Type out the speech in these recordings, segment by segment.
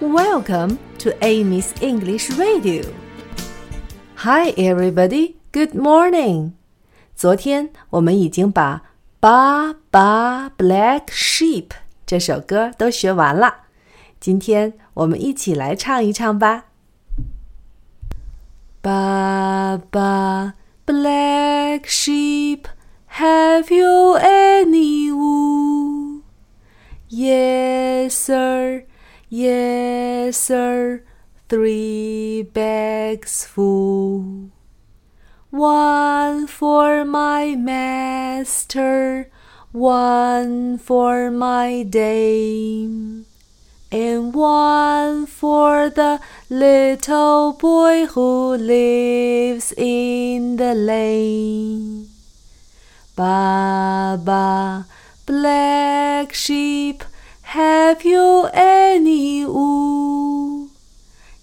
Welcome to Amy's English Radio. Hi everybody, good morning. 昨天我们已经把 Ba Ba Black Sheep 这首歌都学完了。今天我们一起来唱一唱吧。Ba Ba Black Sheep, have you any wool? Yes, sir.Yes, sir, 3 bags full. 1 for my master, 1 for my dame, and 1 for the little boy who lives in the lane. Ba, ba, black sheep,Have you any wool?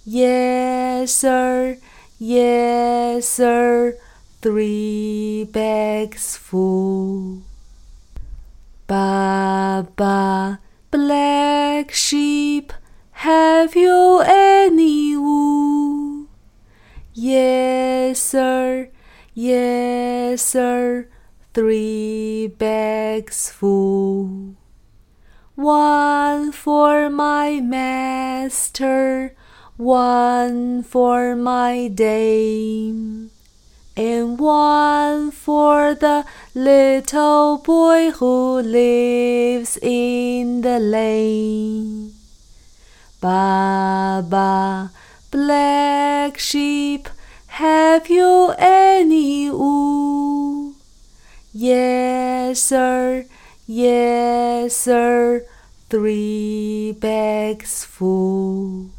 Yes, sir. Yes, sir. 3 bags full. Ba, ba, black sheep. Have you any wool? Yes, sir. Yes, sir. 3 bags full.1 for my master, 1 for my dame, and 1 for the little boy who lives in the lane. Ba, ba, black sheep, have you any wool? Yes, sir.Yes, sir, 3 bags full.